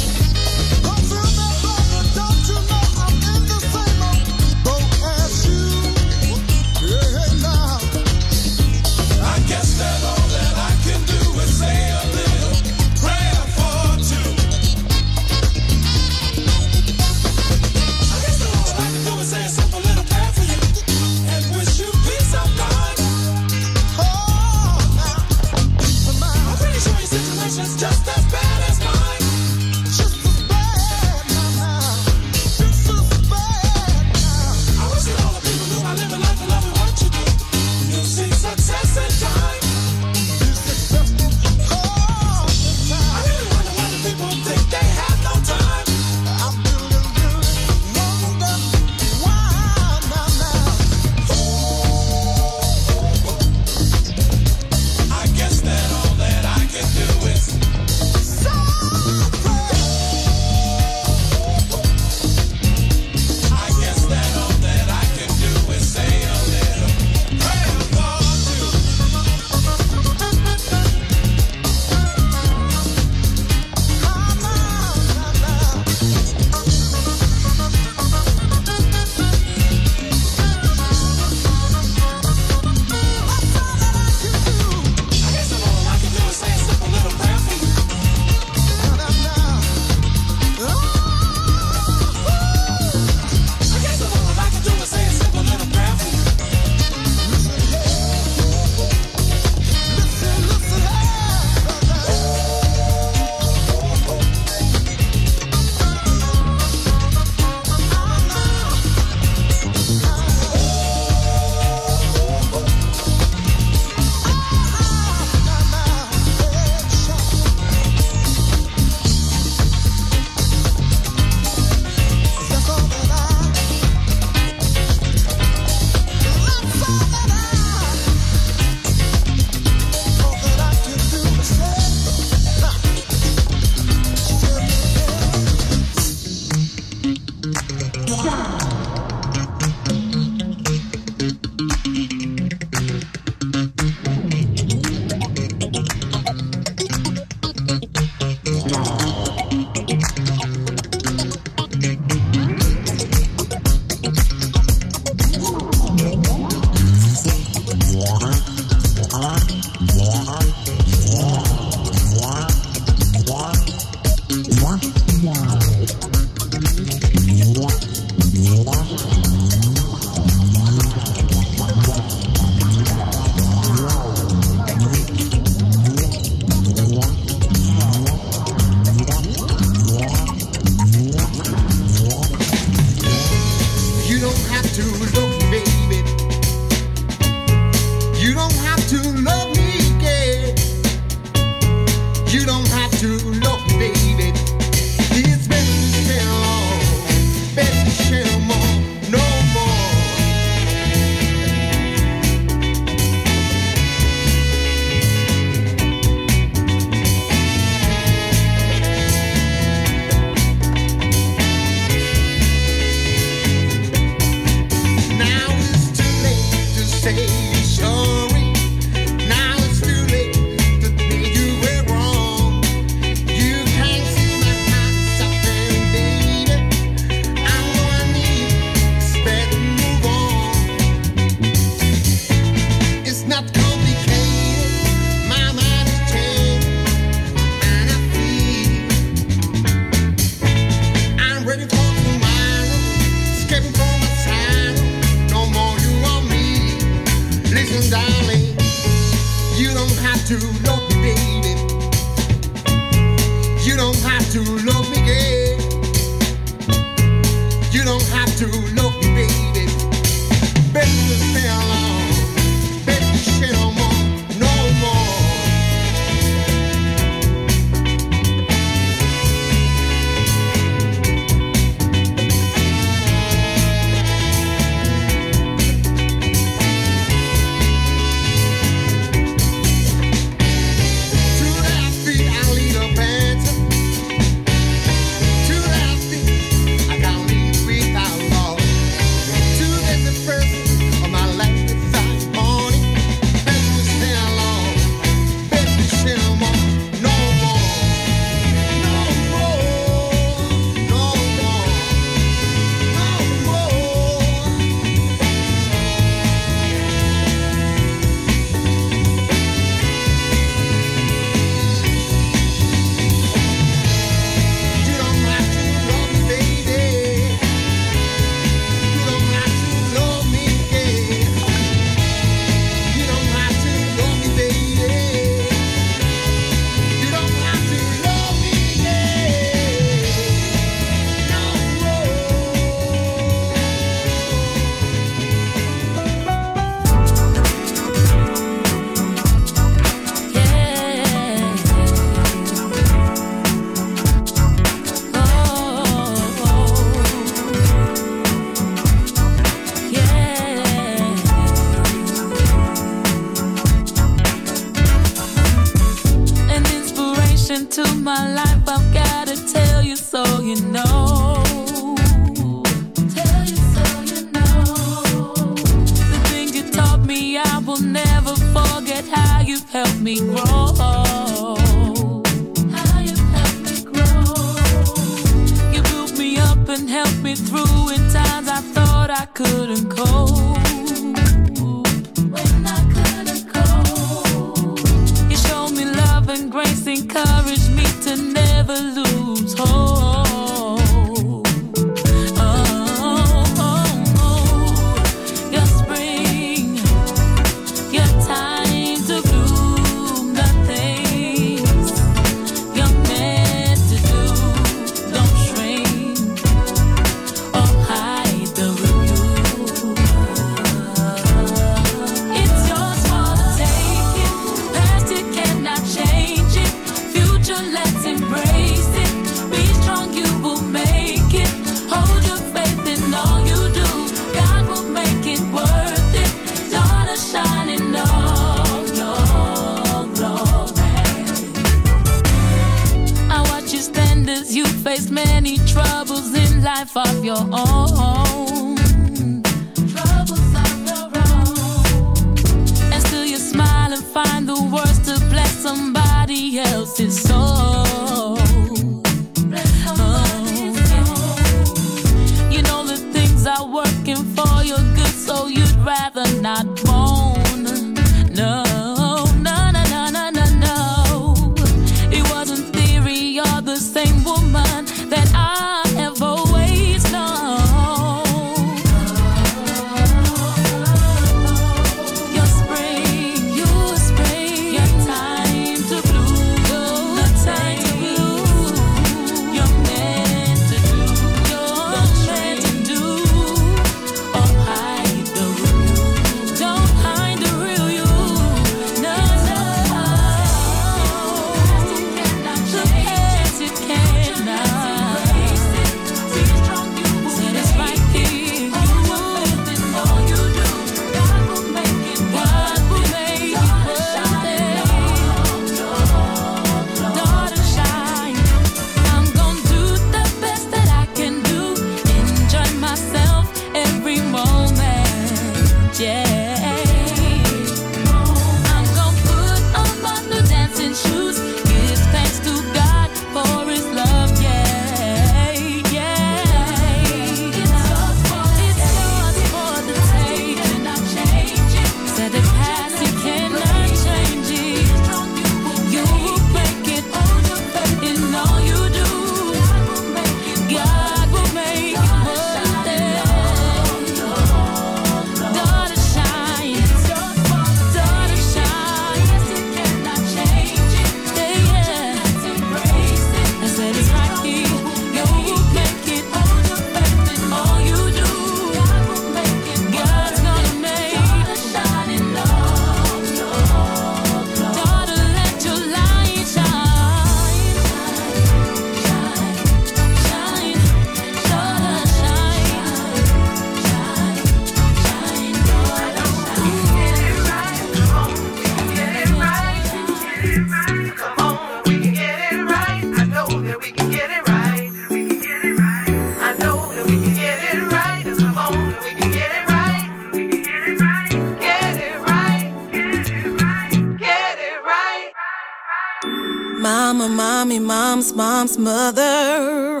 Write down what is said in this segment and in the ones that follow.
mom's mother.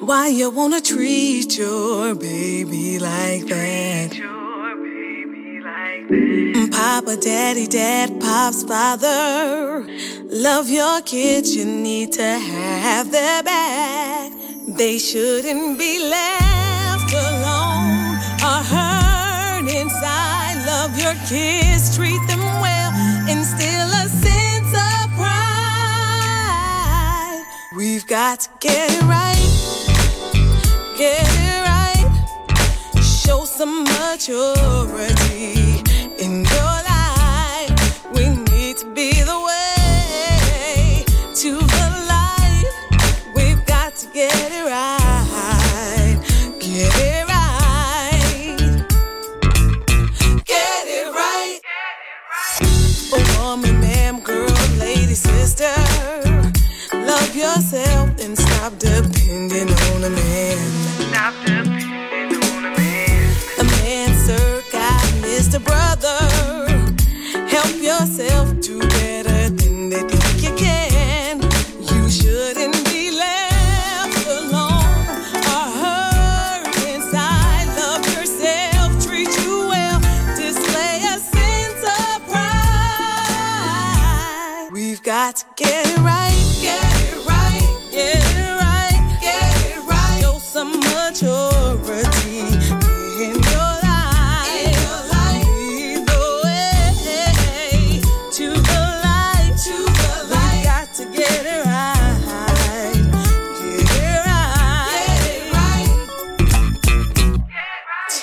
Why you wanna treat your baby like that? Papa, daddy, dad, pop's father. Love your kids, you need to have their back. They shouldn't be left alone or hurt inside. Love your kids, treat them well, instill a sense of pride. We've got to get it right, get it right. Show some maturity in your life. We need to be the way to the light. We've got to get it right, get it right, get it right. Oh, woman, ma'am, girl, lady, sister, love yourself and stop depending on a man. Stop depending on a man. A man, sir, God, Mr. Brother, help yourself do better than they think you can. You shouldn't be left alone or hurt inside. Love yourself, treat you well, display a sense of pride. We've got to get it right, get it right, get it right, get it right. Show some maturity.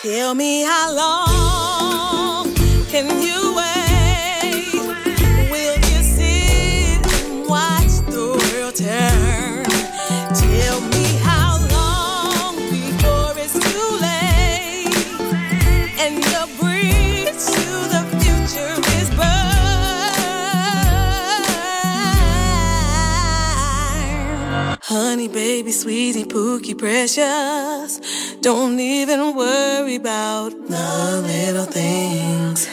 Tell me how long can you wait? Will you sit and watch the world turn? Tell me how long before it's too late and your bridge to the future is burned. Honey, baby, sweetie, pookie, precious, don't even worry about the little things.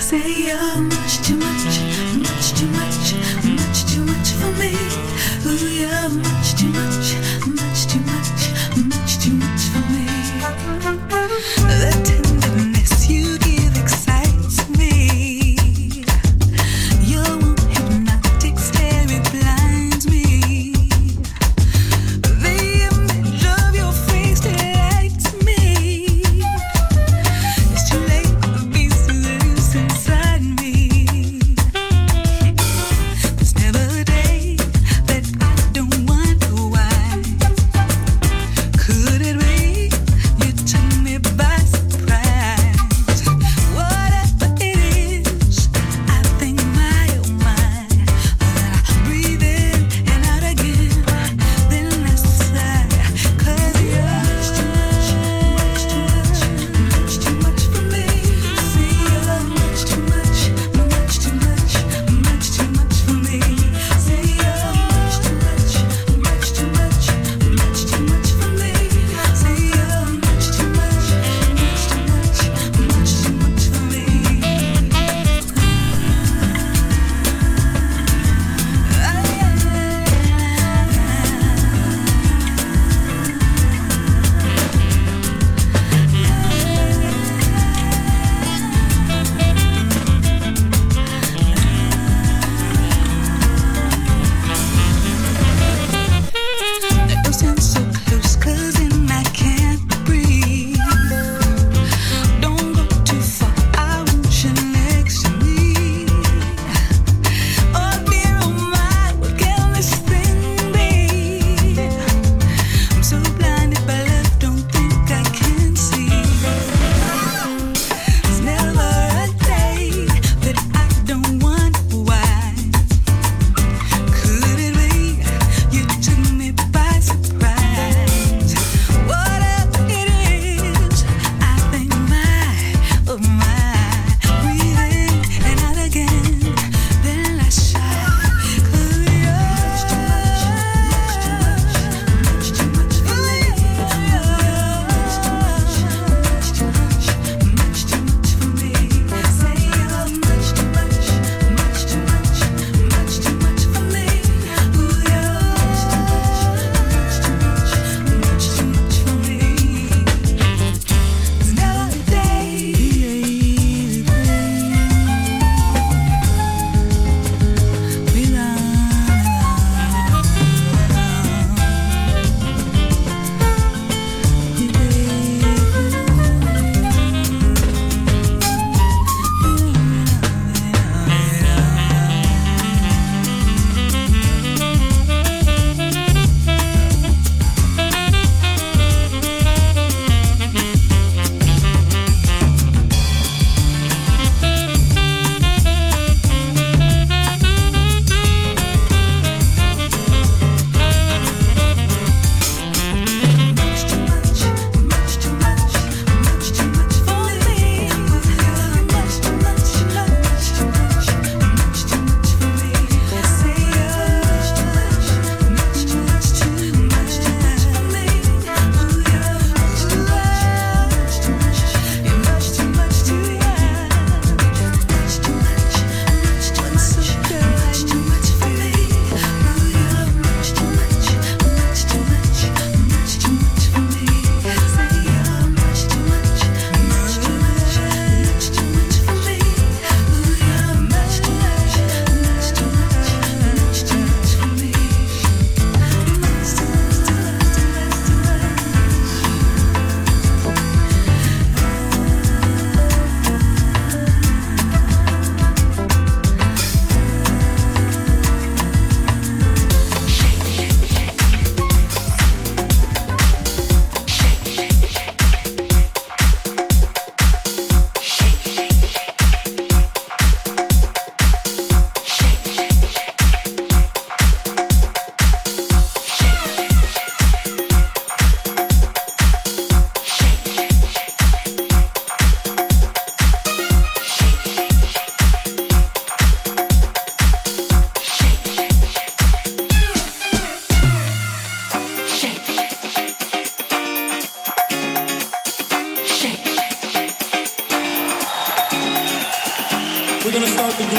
Say you're much too much, much too much, much too much for me. Ooh, you're much too much, much too much, much too much for me. The tenderness you give excites me. There's never a day that I don't want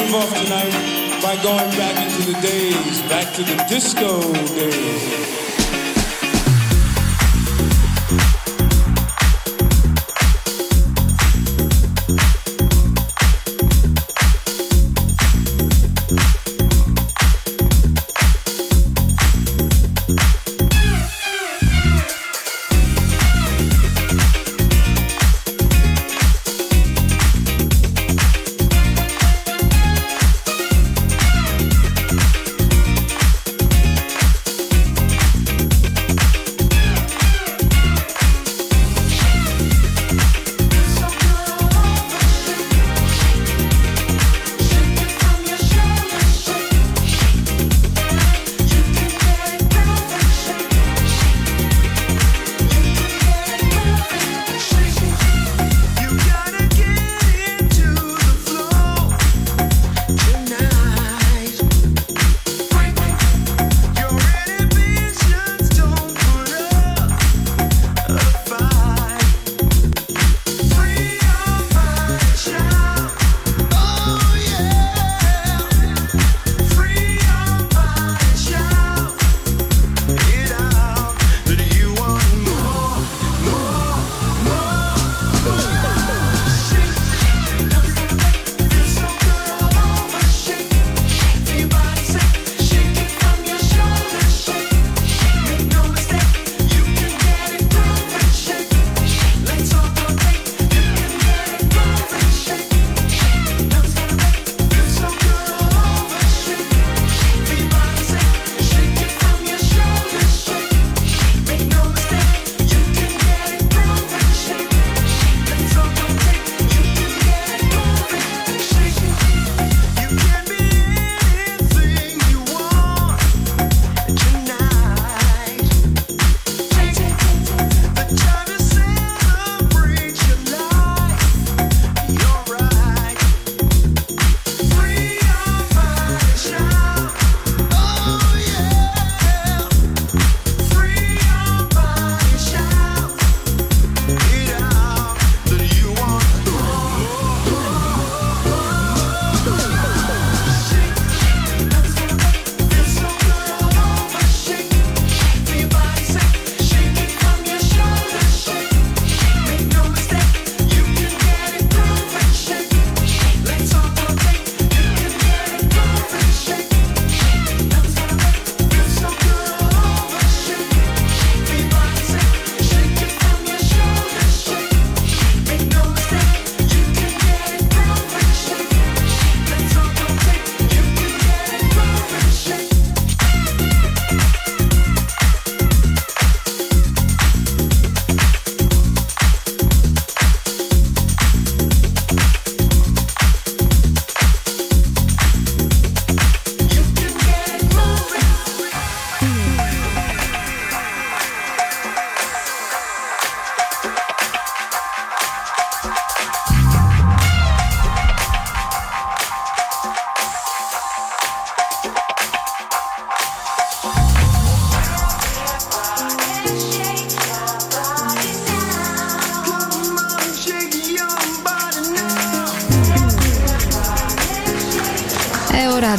kick off tonight by going back into the days, back to the disco days.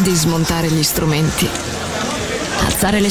Di smontare gli strumenti, alzare le